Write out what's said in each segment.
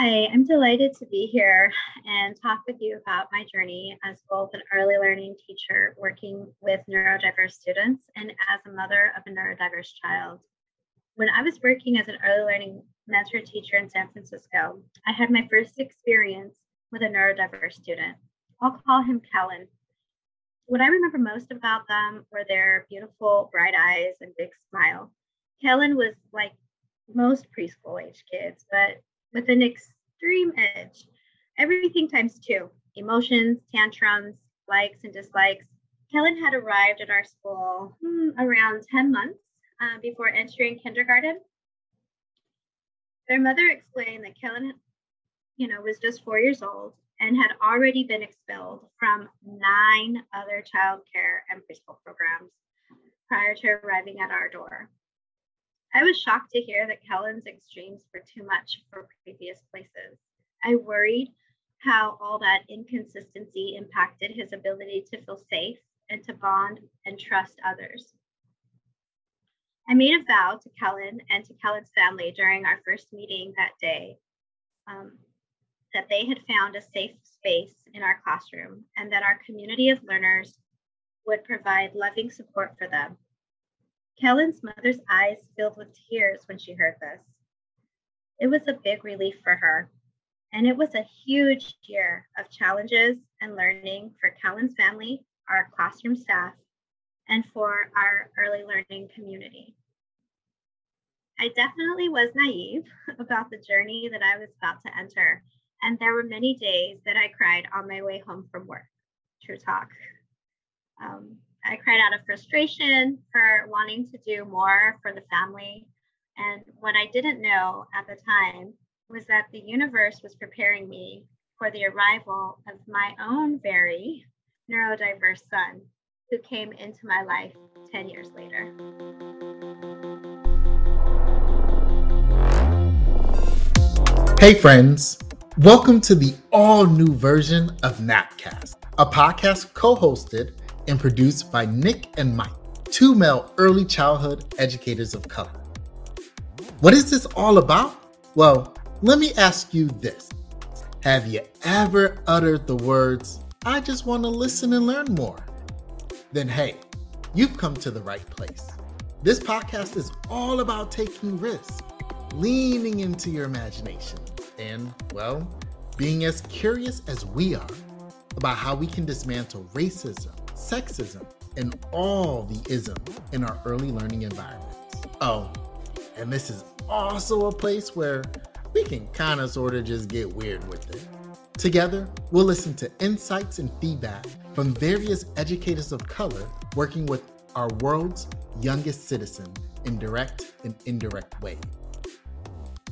Hi, I'm delighted to be here and talk with you about my journey as both an early learning teacher working with neurodiverse students and as a mother of a neurodiverse child. When I was working as an early learning mentor teacher in San Francisco, I had my first experience with a neurodiverse student. I'll call him Kellen. What I remember most about them were their beautiful bright eyes and big smile. Kellen was like most preschool age kids, but with an extreme edge, everything times two, emotions, tantrums, likes and dislikes. Kellen had arrived at our school around 10 months before entering kindergarten. Their mother explained that Kellen, was just 4 years old and had already been expelled from 9 other child care and preschool programs prior to arriving at our door. I was shocked to hear that Kellen's extremes were too much for previous places. I worried how all that inconsistency impacted his ability to feel safe and to bond and trust others. I made a vow to Kellen and to Kellen's family during our first meeting that day, that they had found a safe space in our classroom and that our community of learners would provide loving support for them. Kellen's mother's eyes filled with tears when she heard this. It was a big relief for her, and it was a huge year of challenges and learning for Kellen's family, our classroom staff, and for our early learning community. I definitely was naive about the journey that I was about to enter, and there were many days that I cried on my way home from work. True talk. I cried out of frustration for wanting to do more for the family. And what I didn't know at the time was that the universe was preparing me for the arrival of my own very neurodiverse son, who came into my life 10 years later. Hey friends, welcome to the all new version of Napcast, a podcast co-hosted and produced by Nick and Mike, two male early childhood educators of color. What is this all about? Well, let me ask you this. Have you ever uttered the words, I just want to listen and learn more? Then hey, you've come to the right place. This podcast is all about taking risks, leaning into your imagination, and well, being as curious as we are about how we can dismantle racism, sexism, and all the ism in our early learning environments. Oh, and this is also a place where we can kind of sort of just get weird with it. Together, we'll listen to insights and feedback from various educators of color working with our world's youngest citizen in direct and indirect ways.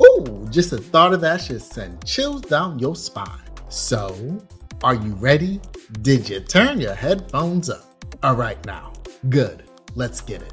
Ooh, just the thought of that should send chills down your spine. So, are you ready? Did you turn your headphones up? All right now, good. Let's get it.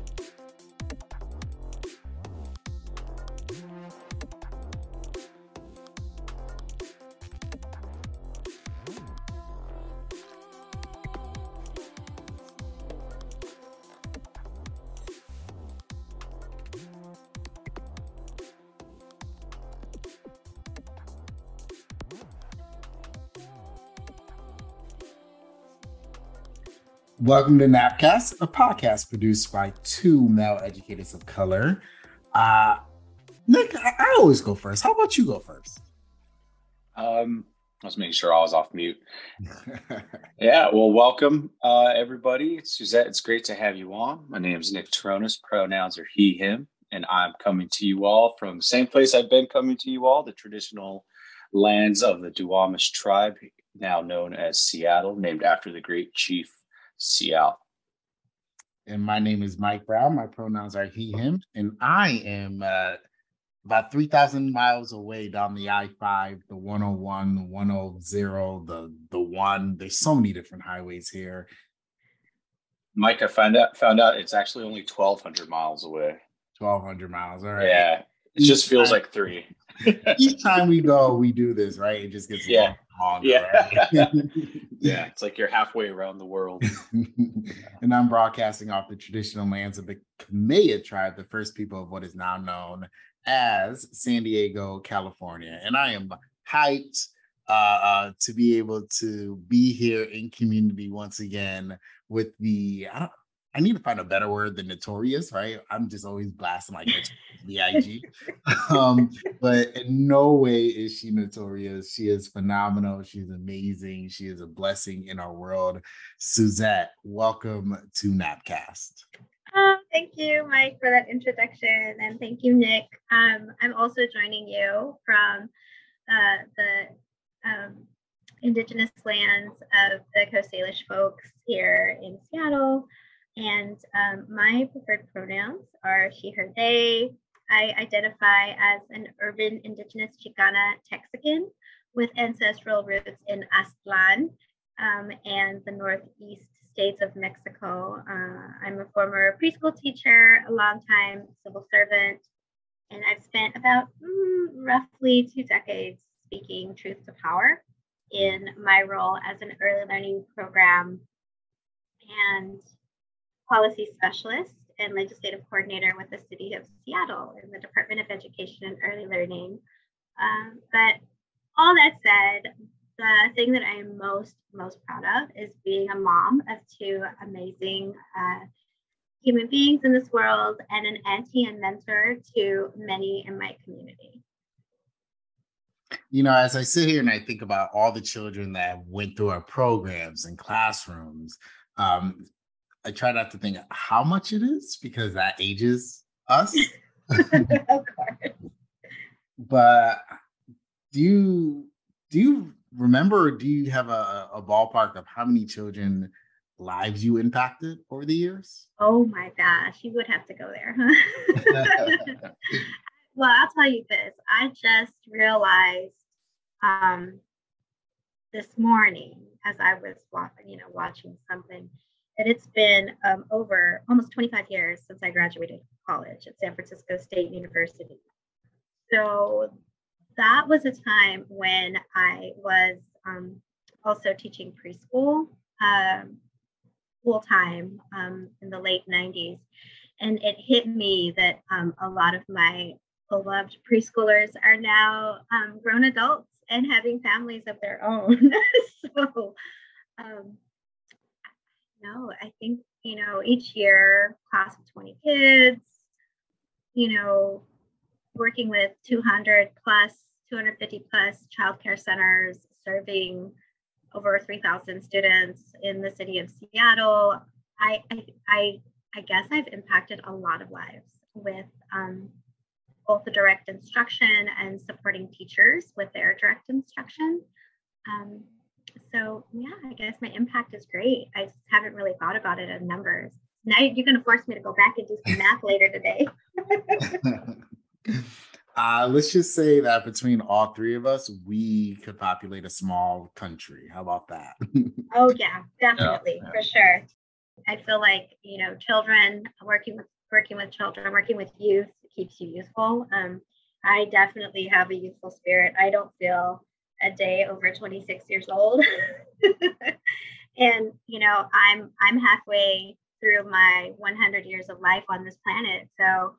Welcome to Napcast, a podcast produced by two male educators of color. Nick, I always go first. How about you go first? I was making sure I was off mute. Yeah, well, welcome, everybody. It's Suzette. It's great to have you on. My name is Nick Terrones. Pronouns are he, him, and I'm coming to you all from the same place I've been coming to you all, the traditional lands of the Duwamish tribe, now known as Seattle, named after the great chief Seattle. And my name is Mike Brown. My pronouns are he, him, and I am about 3,000 miles away down the I-5, the 101, the 100, the one. There's so many different highways here. Mike, I found out it's actually only 1,200 miles away. 1,200 miles, all right. Yeah, it just feels like three. Each time we go, we do this, right? It just gets longer. Yeah. Right? Yeah, it's like you're halfway around the world. And I'm broadcasting off the traditional lands of the Kumeyaay tribe, the first people of what is now known as San Diego, California. And I am height, to be able to be here in community once again with the, I need to find a better word than notorious, right? I'm just always blasting like the IG, but in no way is she notorious. She is phenomenal. She's amazing. She is a blessing in our world. Suzette, welcome to Napcast. Thank you, Mike, for that introduction. And thank you, Nick. I'm also joining you from the indigenous lands of the Coast Salish folks here in Seattle. And my preferred pronouns are she, her, they. I identify as an urban indigenous Chicana Texican with ancestral roots in Aztlán and the northeast states of Mexico. I'm a former preschool teacher, a longtime civil servant, and I've spent about roughly 2 decades speaking truth to power in my role as an early learning program and policy specialist and legislative coordinator with the City of Seattle in the Department of Education and Early Learning. But all that said, the thing that I am most proud of is being a mom of 2 amazing human beings in this world and an auntie and mentor to many in my community. You know, as I sit here and I think about all the children that went through our programs and classrooms, I try not to think how much it is because that ages us. Of course. But do you remember, or do you have a ballpark of how many children lives you impacted over the years? Oh my gosh, you would have to go there, huh? Well, I'll tell you this. I just realized this morning as I was watching something, that it's been over almost 25 years since I graduated college at San Francisco State University. So that was a time when I was also teaching preschool full-time in the late 90s. And it hit me that a lot of my beloved preschoolers are now grown adults and having families of their own. So no, I think, each year, class of 20 kids, working with 200 plus, 250 plus childcare centers, serving over 3,000 students in the city of Seattle. I guess I've impacted a lot of lives with both the direct instruction and supporting teachers with their direct instruction. So yeah, I guess my impact is great. I just haven't really thought about it in numbers. Now you're going to force me to go back and do some math later today. Let's just say that between all 3 of us, we could populate a small country. How about that? Oh yeah, definitely. Yeah. For sure. I feel like, children, working with children, working with youth keeps you youthful. I definitely have a youthful spirit. I don't feel a day over 26 years old. And, I'm halfway through my 100 years of life on this planet. So,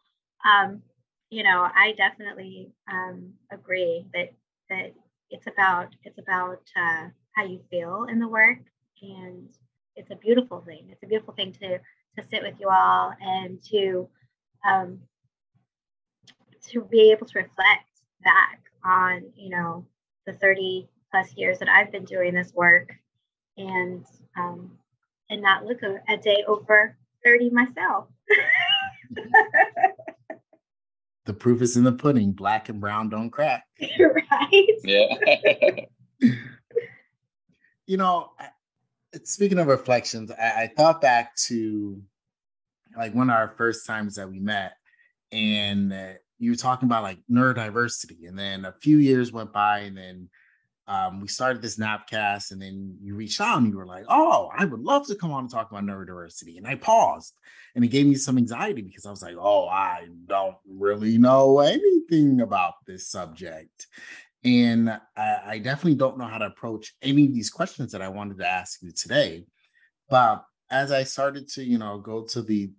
I definitely agree that it's about how you feel in the work. And it's a beautiful thing. It's a beautiful thing to sit with you all and to be able to reflect back on, the 30 plus years that I've been doing this work and not look a day over 30 myself. The proof is in the pudding. Black and brown don't crack. Right? Yeah. Speaking of reflections, I thought back to like one of our first times that we met and you were talking about like neurodiversity, and then a few years went by, and then we started this Napcast, and then you reached out and you were like, oh, I would love to come on and talk about neurodiversity. And I paused, and it gave me some anxiety because I was like, oh, I don't really know anything about this subject. And I definitely don't know how to approach any of these questions that I wanted to ask you today. But as I started to, go to the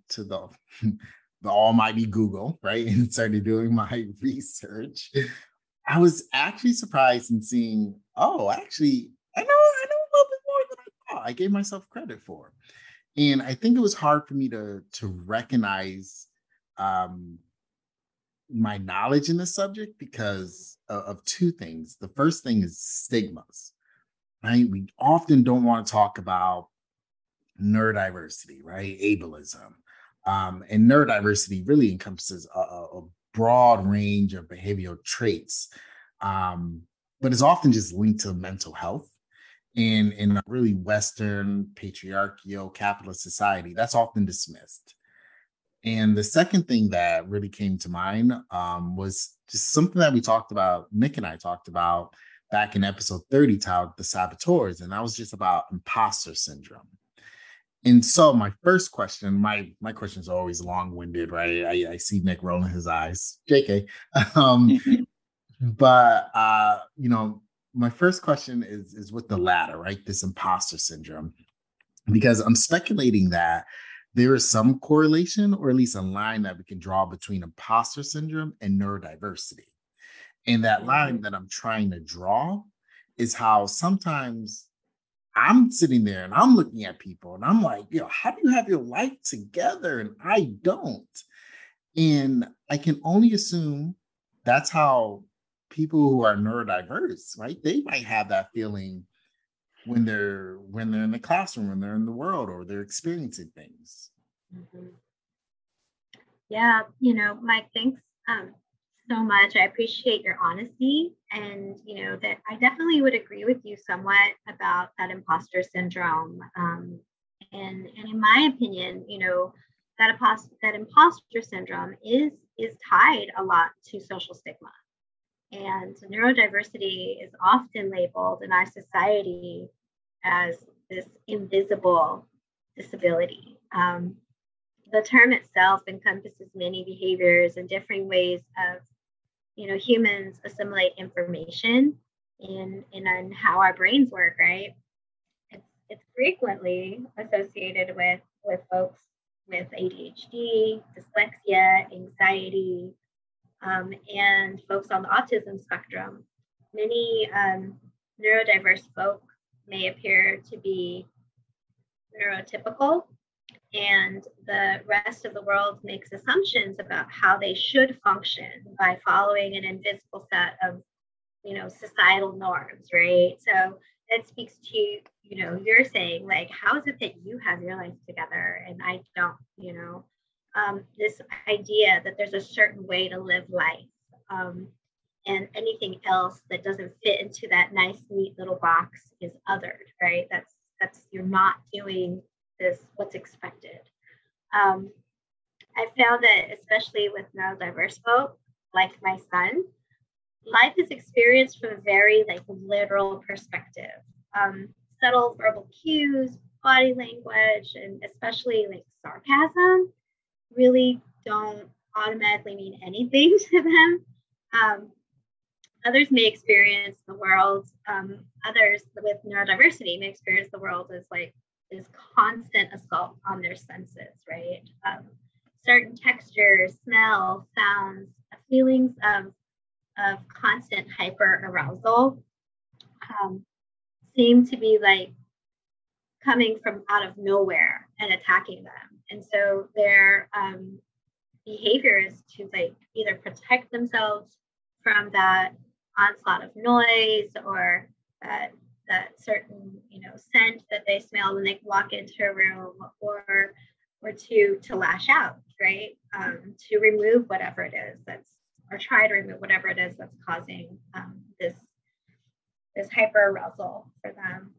the almighty Google, right? And started doing my research. I was actually surprised in seeing, oh, actually, I know a little bit more than I thought. I gave myself credit for. And I think it was hard for me to recognize my knowledge in the subject because of two things. The first thing is stigmas, right? We often don't want to talk about neurodiversity, right? Ableism. And neurodiversity really encompasses a broad range of behavioral traits, but it's often just linked to mental health. And in a really Western, patriarchal, capitalist society, that's often dismissed. And the second thing that really came to mind was just something that we talked about, Nick and I talked about back in episode 30, titled The Saboteurs, and that was just about imposter syndrome. And so my first question, my questions are always long-winded, right? I see Nick rolling his eyes, JK. My first question is with the latter, right? This imposter syndrome, because I'm speculating that there is some correlation or at least a line that we can draw between imposter syndrome and neurodiversity. And that line that I'm trying to draw is how sometimes I'm sitting there and I'm looking at people and I'm like, yo, how do you have your life together? And I don't. And I can only assume that's how people who are neurodiverse, right? They might have that feeling when they're in the classroom, when they're in the world, or they're experiencing things. Mm-hmm. Yeah, Mike, thanks so much. I appreciate your honesty, and that I definitely would agree with you somewhat about that imposter syndrome. And in my opinion, that imposter syndrome is tied a lot to social stigma. And neurodiversity is often labeled in our society as this invisible disability. The term itself encompasses many behaviors and differing ways of, humans assimilate information in how our brains work, right? It's frequently associated with folks with ADHD, dyslexia, anxiety, and folks on the autism spectrum. Many neurodiverse folk may appear to be neurotypical, and the rest of the world makes assumptions about how they should function by following an invisible set of, societal norms, right? So that speaks to, you're saying, like, how is it that you have your life together and I don't, this idea that there's a certain way to live life, and anything else that doesn't fit into that nice, neat little box is othered, right? That's you're not doing this, what's expected. I found that especially with neurodiverse folk, like my son, life is experienced from a very literal perspective. Subtle verbal cues, body language, and especially sarcasm really don't automatically mean anything to them. Others with neurodiversity may experience the world as this constant assault on their senses, right? Certain textures, smell, sounds, feelings of constant hyper arousal seem to be coming from out of nowhere and attacking them. And so their behavior is to either protect themselves from that onslaught of noise or that certain, scent that they smell when they walk into a room, or to lash out, right? To remove whatever it is try to remove whatever it is that's causing this hyper arousal for them.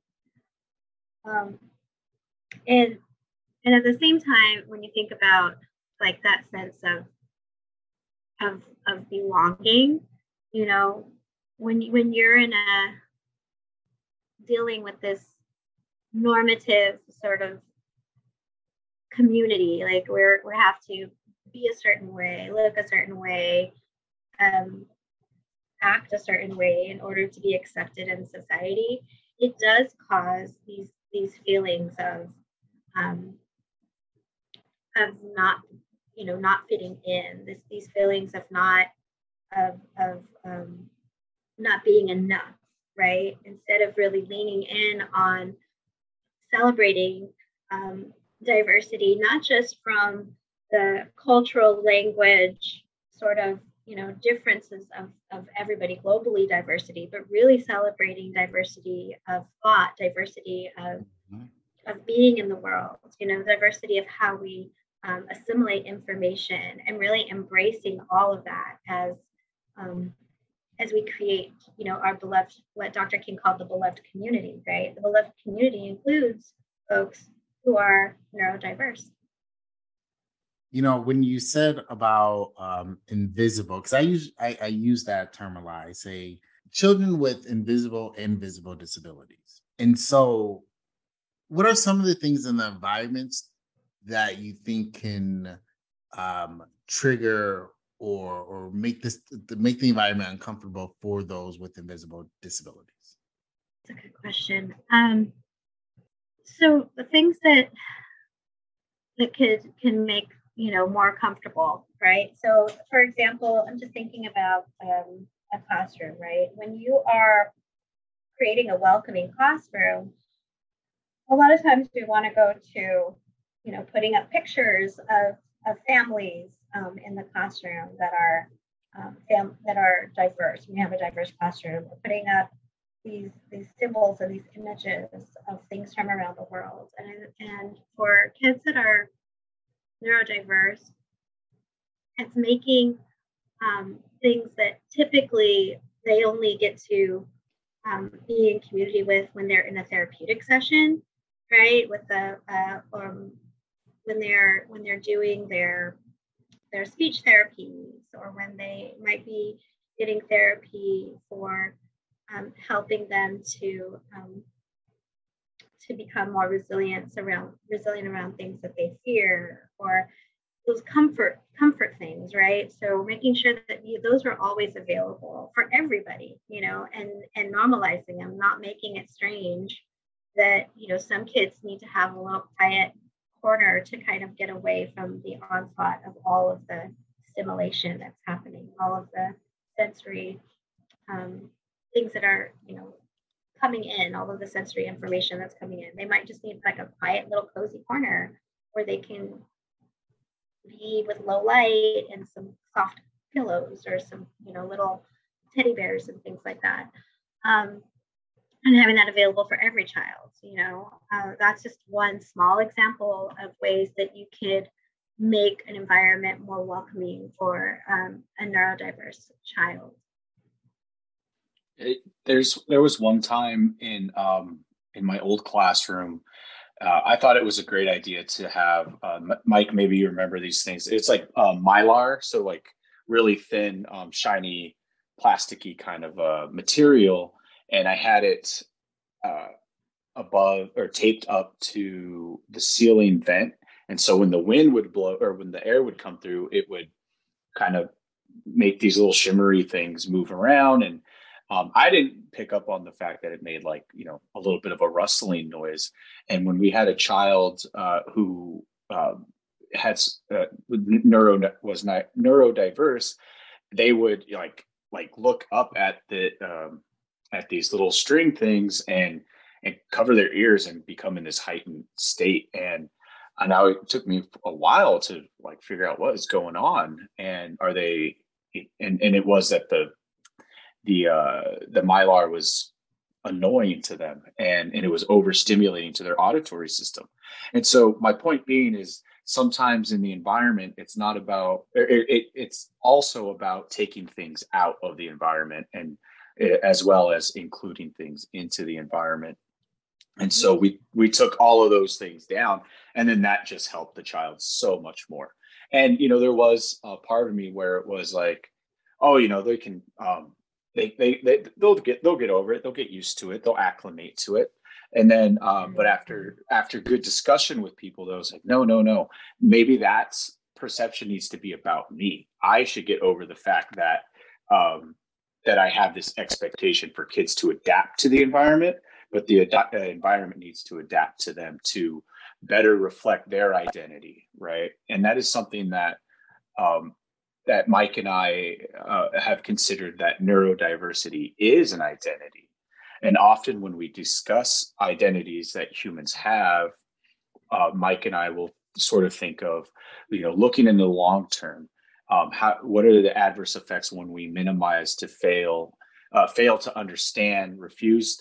And at the same time, when you think about that sense of belonging, when you're in dealing with this normative sort of community, where we have to be a certain way, look a certain way, act a certain way in order to be accepted in society, it does cause these feelings of not, not fitting in. These feelings of not, of not being enough, right? Instead of really leaning in on celebrating diversity, not just from the cultural language sort of, you know, differences of everybody globally diversity, but really celebrating diversity of thought, diversity of being in the world, you know, diversity of how we assimilate information, and really embracing all of that as we create, you know, our beloved, what Dr. King called the beloved community, right? The beloved community includes folks who are neurodiverse. You know, when you said about invisible, because I use that term a lot. I say children with invisible and visible disabilities. And so what are some of the things in the environments that you think can trigger or make the environment uncomfortable for those with invisible disabilities? That's a good question. So the things that kids can make, you know, more comfortable, right? So for example, I'm just thinking about a classroom, right? When you are creating a welcoming classroom, a lot of times we want to go to, you know, putting up pictures of families in the classroom that are that are diverse. We have a diverse classroom. We're putting up these symbols and these images of things from around the world. And for kids that are neurodiverse, it's making things that typically they only get to be in community with when they're in a therapeutic session, right? With the when they're doing their speech therapies, or when they might be getting therapy for helping them to become more resilient around things that they fear, or those comfort things, right? So making sure that those are always available for everybody, you know, and normalizing them, not making it strange that, you know, some kids need to have a little quiet corner to kind of get away from the onslaught of all of the stimulation that's happening, all of the sensory things that are, you know, coming in, all of the sensory information that's coming in. They might just need like a quiet little cozy corner where they can be with low light and some soft pillows, or some, you know, little teddy bears and things like that. And having that available for every child, you know, that's just one small example of ways that you could make an environment more welcoming for a neurodiverse child. There was one time in my old classroom, I thought it was a great idea to have Mike. Maybe you remember these things. It's like Mylar, so like really thin, shiny, plasticky kind of material, and I had it above or taped up to the ceiling vent, and so when the wind would blow or when the air would come through, it would kind of make these little shimmery things move around. And I didn't pick up on the fact that it made, like, you know, a little bit of a rustling noise. And when we had a child who had neurodiverse, they would like look up at the at these little string things and cover their ears and become in this heightened state. And now it took me a while to like figure out what is going on, and are they? And it was that the Mylar was annoying to them, and it was overstimulating to their auditory system. And so my point being is, sometimes in the environment, it's not about, it's also about taking things out of the environment, and as well as including things into the environment. And so we took all of those things down, and then that just helped the child so much more. And, you know, there was a part of me where it was like, oh, you know, they can, they'll get over it. They'll get used to it. They'll acclimate to it. And then, but after good discussion with people, though, it's like, no, maybe that perception needs to be about me. I should get over the fact that, that I have this expectation for kids to adapt to the environment, but the environment needs to adapt to them to better reflect their identity. Right. And that is something that, that Mike and I have considered that neurodiversity is an identity. And often when we discuss identities that humans have, Mike and I will sort of think of, you know, looking in the long term, what are the adverse effects when we minimize to fail to understand, refuse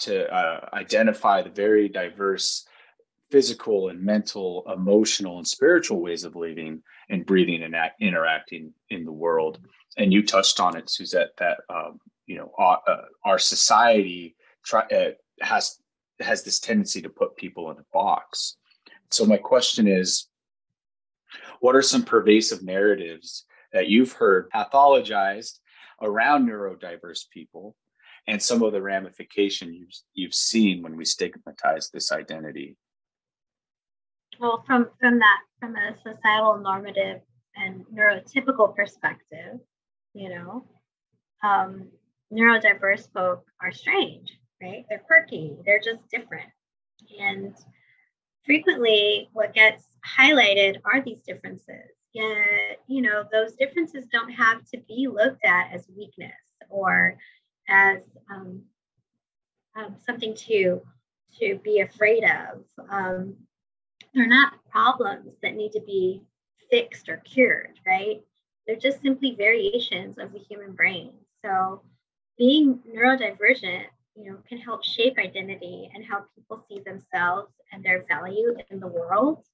to identify the very diverse physical and mental, emotional and spiritual ways of living and breathing and interacting in the world. And you touched on it, Suzette, that, you know, our society has this tendency to put people in a box. So my question is, what are some pervasive narratives that you've heard pathologized around neurodiverse people, and some of the ramifications you've seen when we stigmatize this identity? Well, from a societal normative and neurotypical perspective, you know, neurodiverse folk are strange, right? They're quirky, they're just different. And frequently what gets highlighted are these differences. Yet, you know, those differences don't have to be looked at as weakness or as something to be afraid of. They're not problems that need to be fixed or cured, right? They're just simply variations of the human brain. So being neurodivergent, you know, can help shape identity and how people see themselves and their value in the world.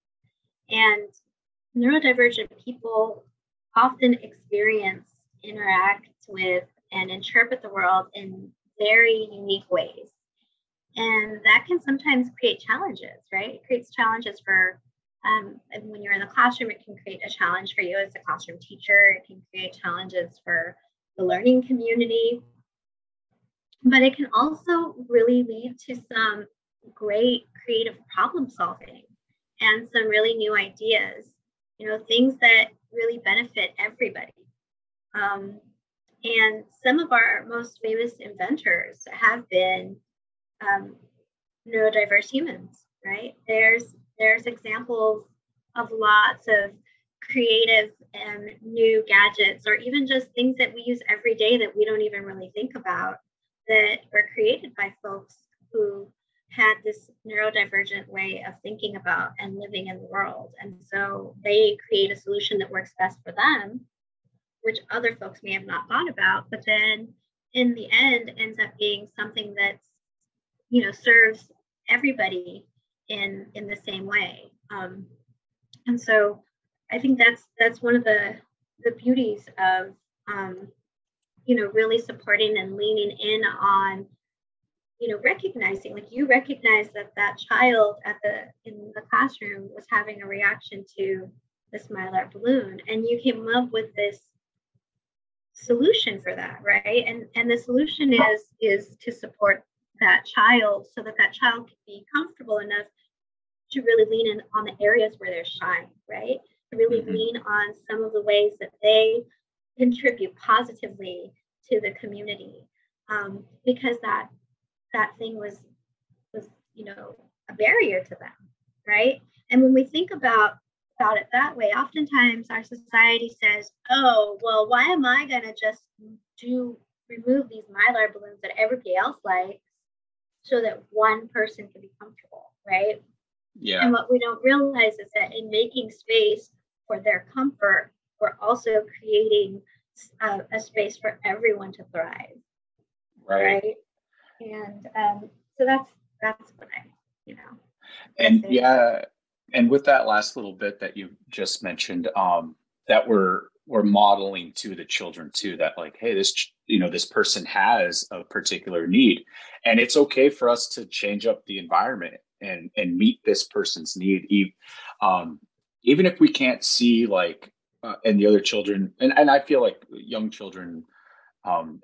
And neurodivergent people often experience, interact with, and interpret the world in very unique ways. And that can sometimes create challenges, right? It creates challenges for, and when you're in the classroom, it can create a challenge for you as a classroom teacher. It can create challenges for the learning community. But it can also really lead to some great creative problem solving and some really new ideas, you know, things that really benefit everybody. And some of our most famous inventors have been neurodiverse humans, right? There's examples of lots of creative and new gadgets, or even just things that we use every day that we don't even really think about, that were created by folks who had this neurodivergent way of thinking about and living in the world. And so they create a solution that works best for them, which other folks may have not thought about, but then in the end ends up being something that's, you know, serves everybody in the same way. And so I think that's one of the beauties of, you know, really supporting and leaning in on, you know, recognizing, like you recognize that child in the classroom was having a reaction to this Mylar balloon, and you came up with this solution for that, right? And the solution is to support that child so that child can be comfortable enough to really lean in on the areas where they're shy, right? To really lean on some of the ways that they contribute positively to the community, because that thing was, you know, a barrier to them, right? And when we think about it that way, oftentimes our society says, oh, well, why am I going to just remove these Mylar balloons that everybody else likes so that one person can be comfortable, right? Yeah. And what we don't realize is that in making space for their comfort, we're also creating a space for everyone to thrive. Right. And so that's what I, you know. And yeah, and with that last little bit that you just mentioned, that we're modeling to the children too, that like, hey, this person has a particular need, and it's okay for us to change up the environment and meet this person's need, even if we can't see like, and the other children, and I feel like young children,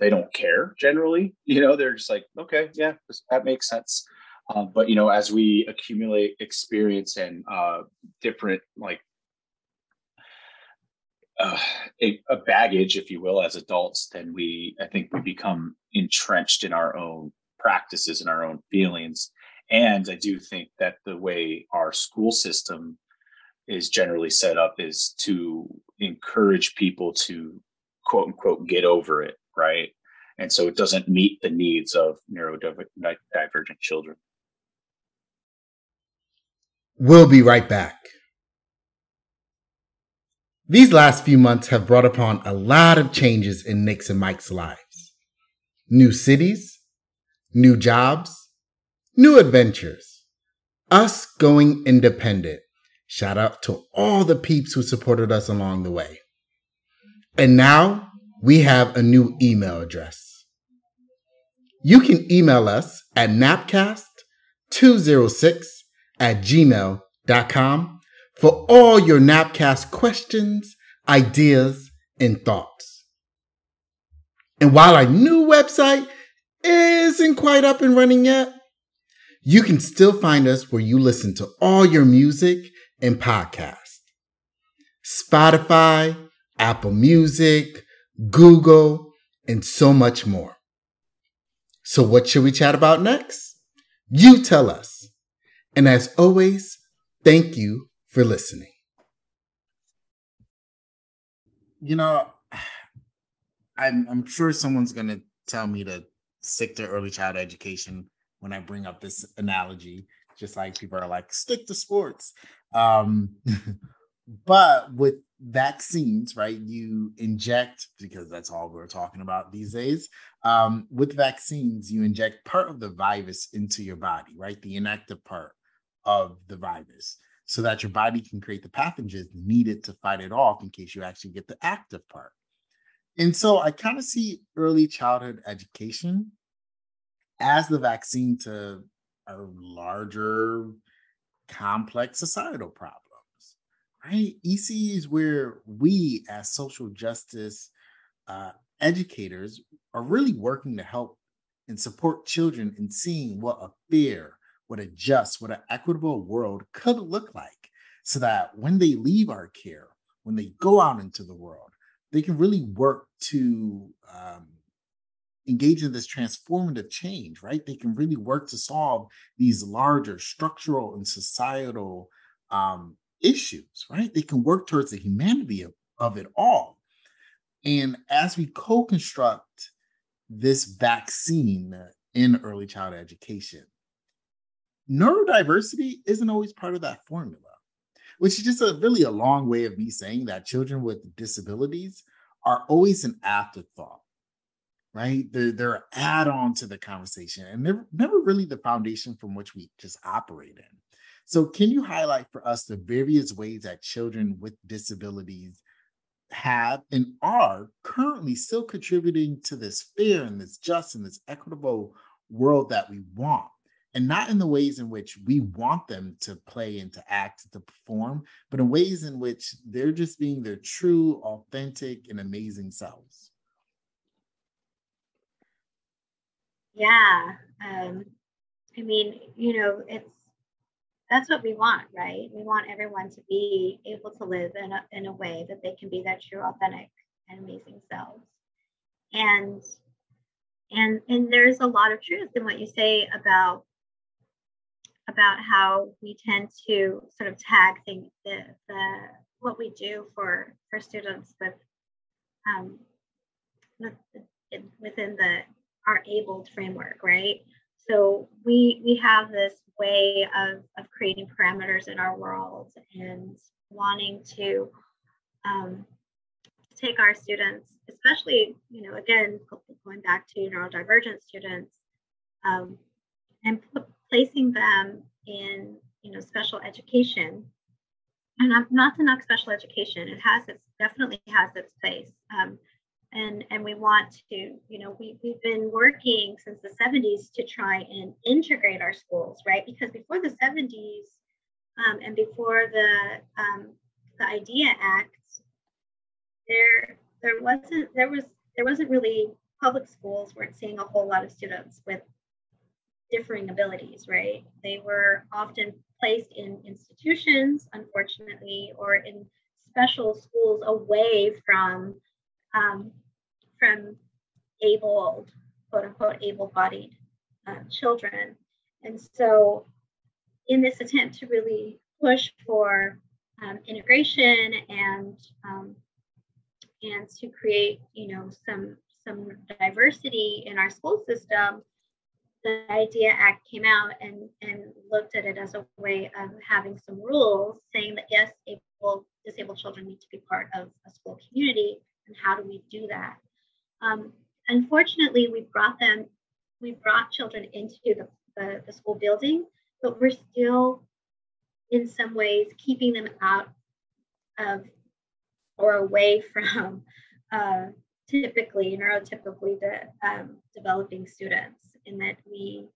they don't care generally, you know, they're just like, okay, yeah, that makes sense. But, you know, as we accumulate experience and different, like a baggage, if you will, as adults, then I think we become entrenched in our own practices and our own feelings. And I do think that the way our school system is generally set up is to encourage people to quote unquote get over it, right? And so it doesn't meet the needs of neurodivergent children. We'll be right back. These last few months have brought upon a lot of changes in Nick's and Mike's lives. New cities, new jobs, new adventures, us going independent. Shout out to all the peeps who supported us along the way. And now we have a new email address. You can email us at napcast206@gmail.com for all your Napcast questions, ideas, and thoughts. And while our new website isn't quite up and running yet, you can still find us where you listen to all your music and podcasts. Spotify, Apple Music, Google, and so much more. So what should we chat about next? You tell us. And as always, thank you for listening. You know, I'm sure someone's going to tell me to stick to early child education when I bring up this analogy, just like people are like, stick to sports. But with vaccines, right, you inject, because that's all we're talking about these days, with vaccines, you inject part of the virus into your body, right, the inactive part of the virus, so that your body can create the pathogens needed to fight it off in case you actually get the active part. And so I kind of see early childhood education as the vaccine to a larger, complex societal problems, right? ECE is where we, as social justice educators, are really working to help and support children in seeing what a fair, what a just, what an equitable world could look like, so that when they leave our care, when they go out into the world, they can really work to engage in this transformative change, right? They can really work to solve these larger structural and societal issues, right? They can work towards the humanity of it all. And as we co-construct this vaccine in early childhood education, neurodiversity isn't always part of that formula, which is just really a long way of me saying that children with disabilities are always an afterthought, right? They're an add-on to the conversation, and they're never really the foundation from which we just operate in. So can you highlight for us the various ways that children with disabilities have and are currently still contributing to this fair and this just and this equitable world that we want, and not in the ways in which we want them to play and to act and to perform, but in ways in which they're just being their true, authentic, and amazing selves? Yeah, that's what we want, right? We want everyone to be able to live in a way that they can be their true, authentic, and amazing selves. And there's a lot of truth in what you say about how we tend to sort of tag things, what we do for students within the our abled framework, right? So we have this way of creating parameters in our world and wanting to take our students, especially, again, going back to neurodivergent students, and placing them in, special education. And I'm not to knock special education. It definitely has its place. And we want to, we've been working since the 70s to try and integrate our schools, right? Because before the 70s and before the IDEA Act, there wasn't really, public schools weren't seeing a whole lot of students with differing abilities, right? They were often placed in institutions, unfortunately, or in special schools away from abled, quote unquote, able-bodied children. And so in this attempt to really push for integration and and to create, you know, some diversity in our school system, the IDEA Act came out and looked at it as a way of having some rules saying that, yes, disabled children need to be part of a school community, and how do we do that? Unfortunately, we brought children into the school building, but we're still in some ways keeping them out of or away from typically neurotypically the developing students, in that we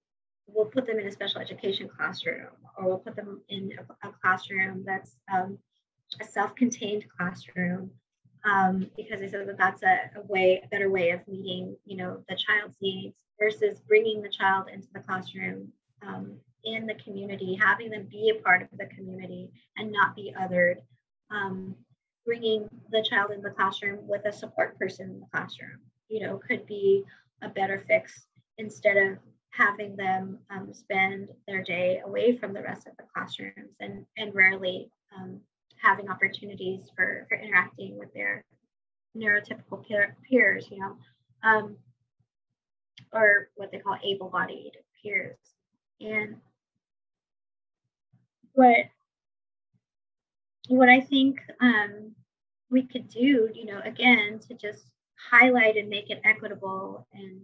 will put them in a special education classroom, or we'll put them in a classroom that's a self-contained classroom, because I said that that's a better way of meeting, you know, the child's needs, versus bringing the child into the classroom in the community, having them be a part of the community and not be othered, bringing the child in the classroom with a support person in the classroom, you know, could be a better fix, instead of having them spend their day away from the rest of the classrooms and rarely having opportunities for interacting with their neurotypical peers, you know, or what they call able-bodied peers. And what I think we could do, you know, again, to just highlight and make it equitable, and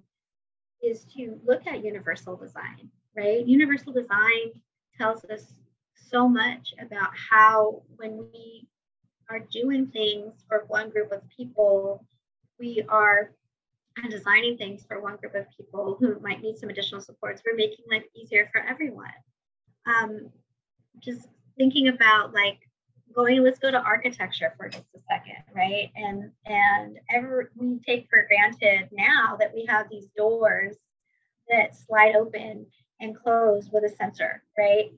is to look at universal design, right? Universal design tells us so much about how, when we are doing things for one group of people, we are designing things for one group of people who might need some additional supports. We're making life easier for everyone. Just thinking about, like, let's go to architecture for just a second, right? And we take for granted now that we have these doors that slide open and close with a sensor, right?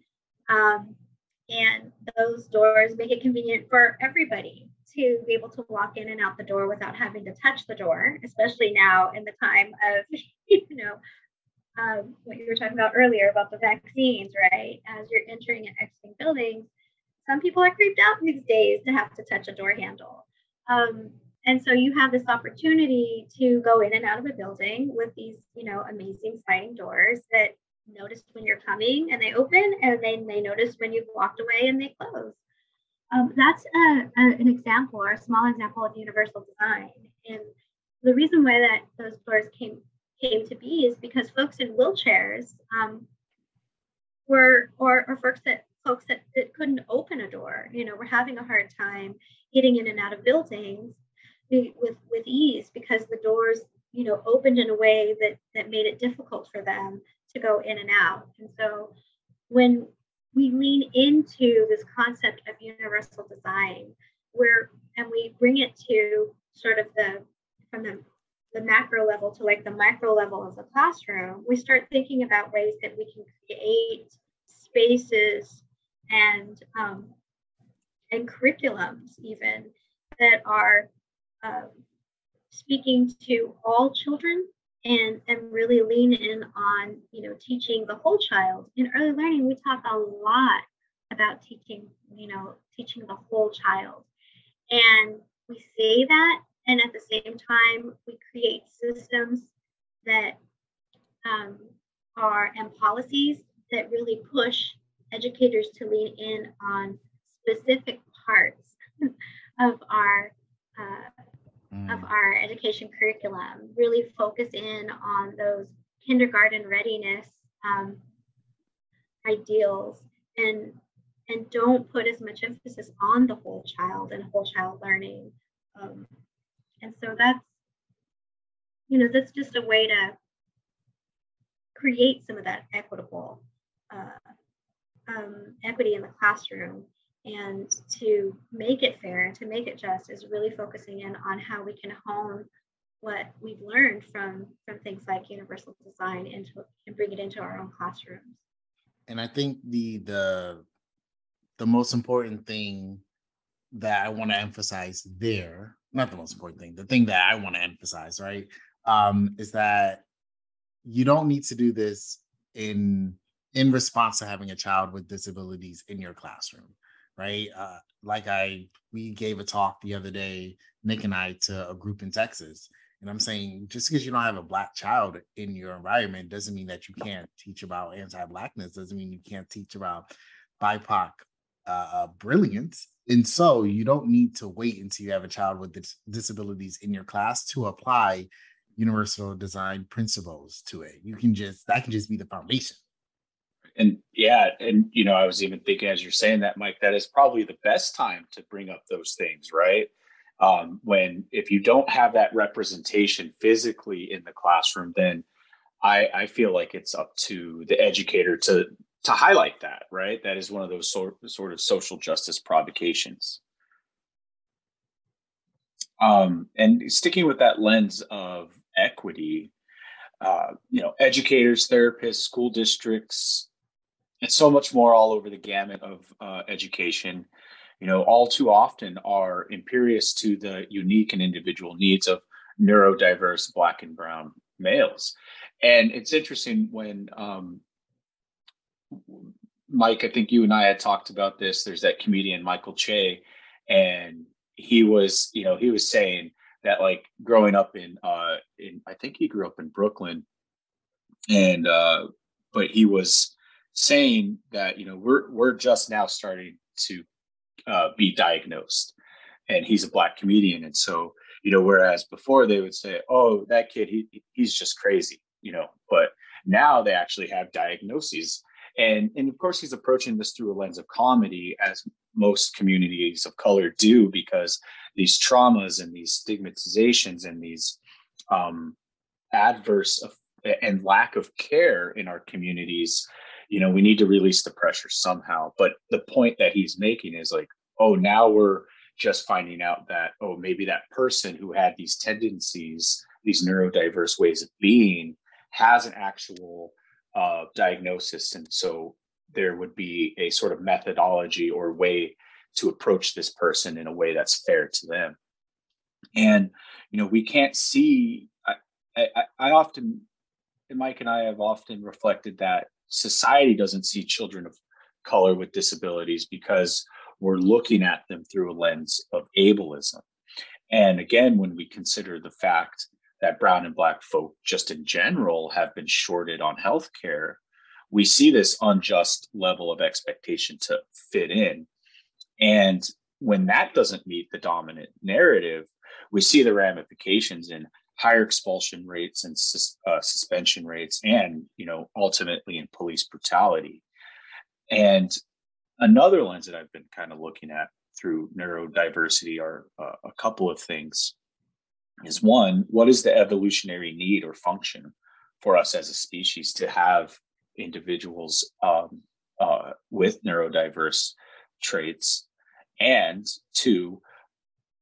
And those doors make it convenient for everybody to be able to walk in and out the door without having to touch the door, especially now in the time of, you know, what you were talking about earlier about the vaccines, right? As you're entering and exiting buildings, some people are creeped out these days to have to touch a door handle. And so you have this opportunity to go in and out of a building with these, you know, amazing sliding doors that notice when you're coming and they open, and then they notice when you've walked away and they close. That's an example, or a small example, of universal design. And the reason why that those doors came to be is because folks in wheelchairs folks that couldn't open a door, you know, were having a hard time getting in and out of buildings with ease, because the doors, you know, opened in a way that made it difficult for them to go in and out. And so when we lean into this concept of universal design, we bring it to sort of from the macro level to, like, the micro level of the classroom, we start thinking about ways that we can create spaces and curriculums even that are speaking to all children, and really lean in on, you know, teaching the whole child. In early learning, we talk a lot about teaching the whole child, and we say that, and at the same time we create systems that are, and policies that really push educators to lean in on specific parts of our education curriculum, really focus in on those kindergarten readiness ideals, and don't put as much emphasis on the whole child and whole child learning. And so that's just a way to create some of that equitable equity in the classroom, and to make it fair and to make it just is really focusing in on how we can hone what we've learned from things like universal design and bring it into our own classrooms. And I think the most important thing that I want to emphasize there, not the most important thing, the thing that I want to emphasize, right, is that you don't need to do this in response to having a child with disabilities in your classroom. right? We gave a talk the other day, Nick and I, to a group in Texas. And I'm saying, just because you don't have a Black child in your environment doesn't mean that you can't teach about anti-Blackness, doesn't mean you can't teach about BIPOC brilliance. And so you don't need to wait until you have a child with disabilities in your class to apply universal design principles to it. You can just, that can just be the foundation. And yeah, and you know, I was even thinking as you're saying that, Mike, that is probably the best time to bring up those things, right? When if you don't have that representation physically in the classroom, then I feel like it's up to the educator to highlight that, right? That is one of those sort of social justice provocations. And sticking with that lens of equity, educators, therapists, school districts, and so much more all over the gamut of education, you know, all too often are imperious to the unique and individual needs of neurodiverse Black and brown males. And it's interesting when, Mike, I think you and I had talked about this. There's that comedian, Michael Che, and he was saying that, like, growing up in I think he grew up in Brooklyn, and but he was saying that, you know, we're just now starting to be diagnosed, and he's a Black comedian, and so, you know, whereas before they would say, oh, that kid, he's just crazy, you know, but now they actually have diagnoses. And of course, he's approaching this through a lens of comedy, as most communities of color do, because these traumas and these stigmatizations and these adverse and lack of care in our communities, you know, we need to release the pressure somehow. But the point that he's making is like, oh, now we're just finding out that, oh, maybe that person who had these tendencies, these neurodiverse ways of being, has an actual diagnosis. And so there would be a sort of methodology or way to approach this person in a way that's fair to them. And, you know, we can't see, I often, Mike and I have often reflected that society doesn't see children of color with disabilities because we're looking at them through a lens of ableism. And again, when we consider the fact that brown and Black folk just in general have been shorted on healthcare, we see this unjust level of expectation to fit in. And when that doesn't meet the dominant narrative, we see the ramifications in higher expulsion rates and suspension rates, and, you know, ultimately in police brutality. And another lens that I've been kind of looking at through neurodiversity are a couple of things. Is one, what is the evolutionary need or function for us as a species to have individuals with neurodiverse traits? And two,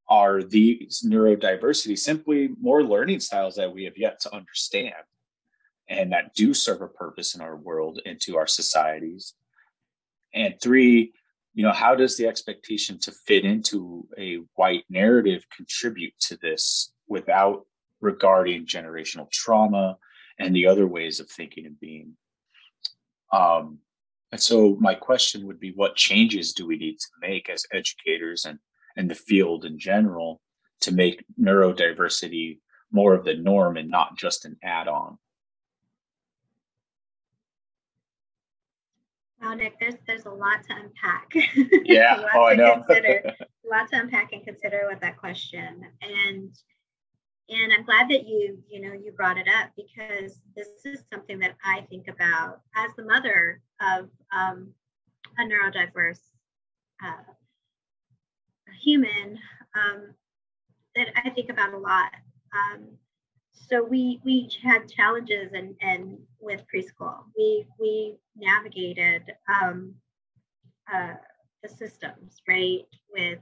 are these neurodiversity simply more learning styles that we have yet to understand and that do serve a purpose in our world and to our societies? And three, you know, how does the expectation to fit into a white narrative contribute to this without regarding generational trauma and the other ways of thinking and being? And so my question would be, what changes do we need to make as educators and the field in general to make neurodiversity more of the norm and not just an add-on? Wow, Nick, there's a lot to unpack. Yeah, I know. A lot to unpack and consider with that question, and I'm glad that you brought it up, because this is something that I think about as the mother of a neurodiverse human that I think about a lot. So we had challenges and with preschool, we navigated the systems, right, with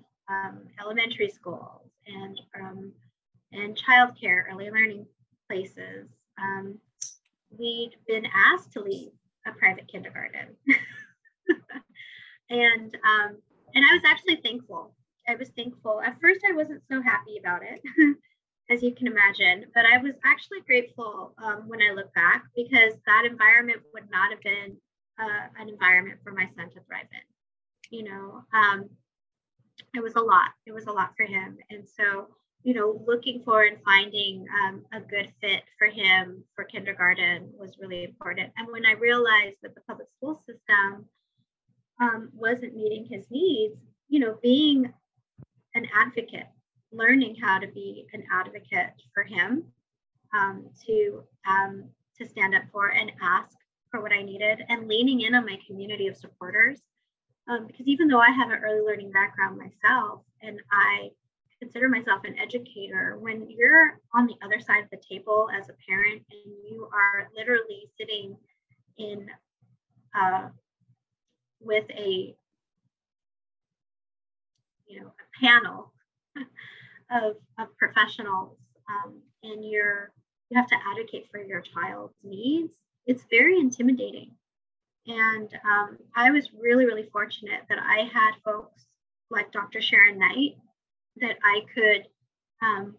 elementary schools and childcare, early learning places. We'd been asked to leave a private kindergarten, and I was actually thankful. I was thankful. At first, I wasn't so happy about it. As you can imagine, but I was actually grateful when I look back, because that environment would not have been an environment for my son to thrive in. you know, it was a lot. It was a lot for him. And so, you know, looking for and finding a good fit for him for kindergarten was really important. And when I realized that the public school system wasn't meeting his needs, you know, being an advocate, learning how to be an advocate for him to stand up for and ask for what I needed, and leaning in on my community of supporters. Because even though I have an early learning background myself, and I consider myself an educator, when you're on the other side of the table as a parent and you are literally sitting in with a, you know, a panel of professionals, and you have to advocate for your child's needs, it's very intimidating. And I was really, really fortunate that I had folks like Dr. Sharon Knight that I could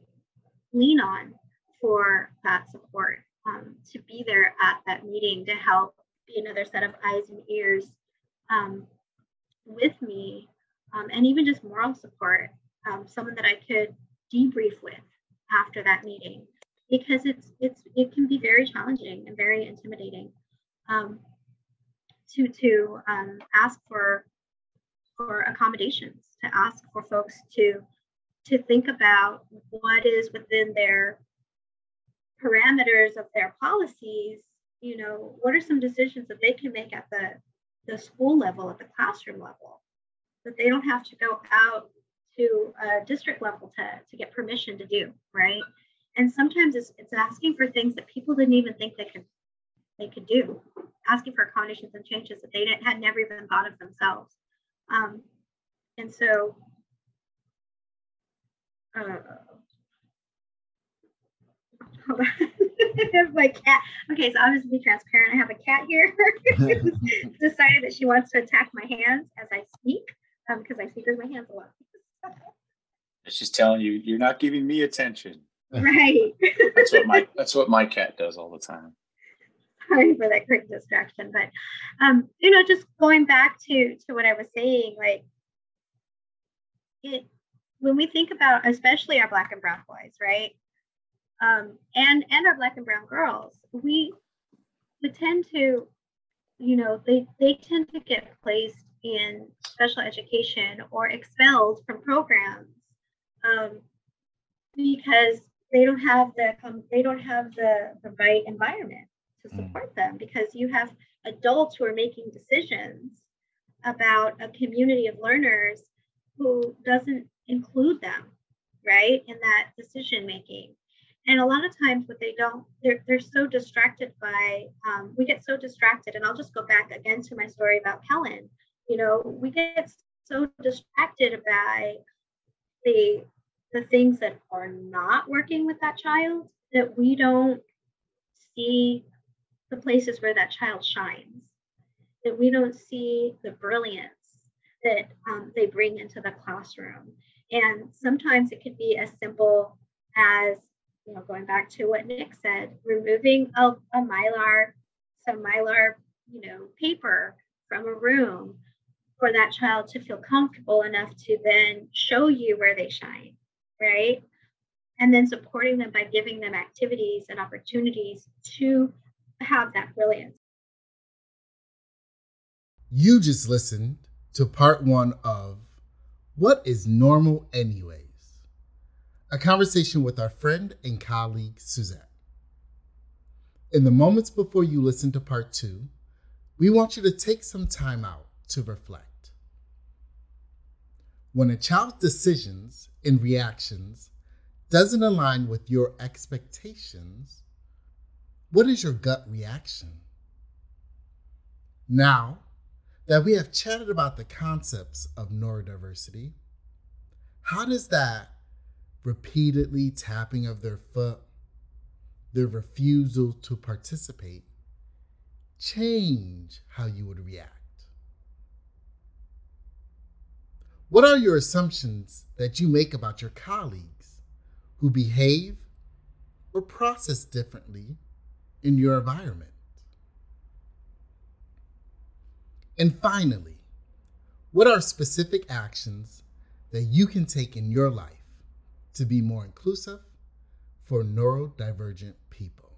lean on for that support, to be there at that meeting, to help be another set of eyes and ears with me, and even just moral support, someone that I could debrief with after that meeting, because it can be very challenging and very intimidating to ask for accommodations, to ask for folks to think about what is within their parameters of their policies. You know, what are some decisions that they can make at the school level, at the classroom level, that they don't have to go out to a district level to get permission to do, right? And sometimes it's asking for things that people didn't even think they could do, asking for accommodations and changes that they had never even thought of themselves. And so, hold on. My cat. Okay, so I'm just to be transparent. I have a cat here who's decided that she wants to attack my hands as I speak, because I speak with my hands a lot. She's telling you, you're not giving me attention. Right. That's what my cat does all the time. Sorry for that quick distraction, but you know, just going back to what I was saying, like, it, when we think about especially our Black and brown boys, right, and our Black and brown girls, we tend to, you know, they tend to get placed in special education or expelled from programs because they don't have the right environment to support them, because you have adults who are making decisions about a community of learners who doesn't include them, right, in that decision making. And a lot of times what they don't, they're so distracted by, we get so distracted, and I'll just go back again to my story about Kellen. You know, we get so distracted by the things that are not working with that child that we don't see the places where that child shines, that we don't see the brilliance that they bring into the classroom. And sometimes it could be as simple as, you know, going back to what Nick said, removing some Mylar, you know, paper from a room for that child to feel comfortable enough to then show you where they shine, right? And then supporting them by giving them activities and opportunities to have that brilliance. You just listened to part one of What is Normal Anyways? A conversation with our friend and colleague, Suzette. In the moments before you listen to part two, we want you to take some time out to reflect. When a child's decisions and reactions doesn't align with your expectations, what is your gut reaction? Now that we have chatted about the concepts of neurodiversity, how does that repeatedly tapping of their foot, their refusal to participate, change how you would react? What are your assumptions that you make about your colleagues who behave or process differently in your environment? And finally, What are specific actions that you can take in your life to be more inclusive for neurodivergent people?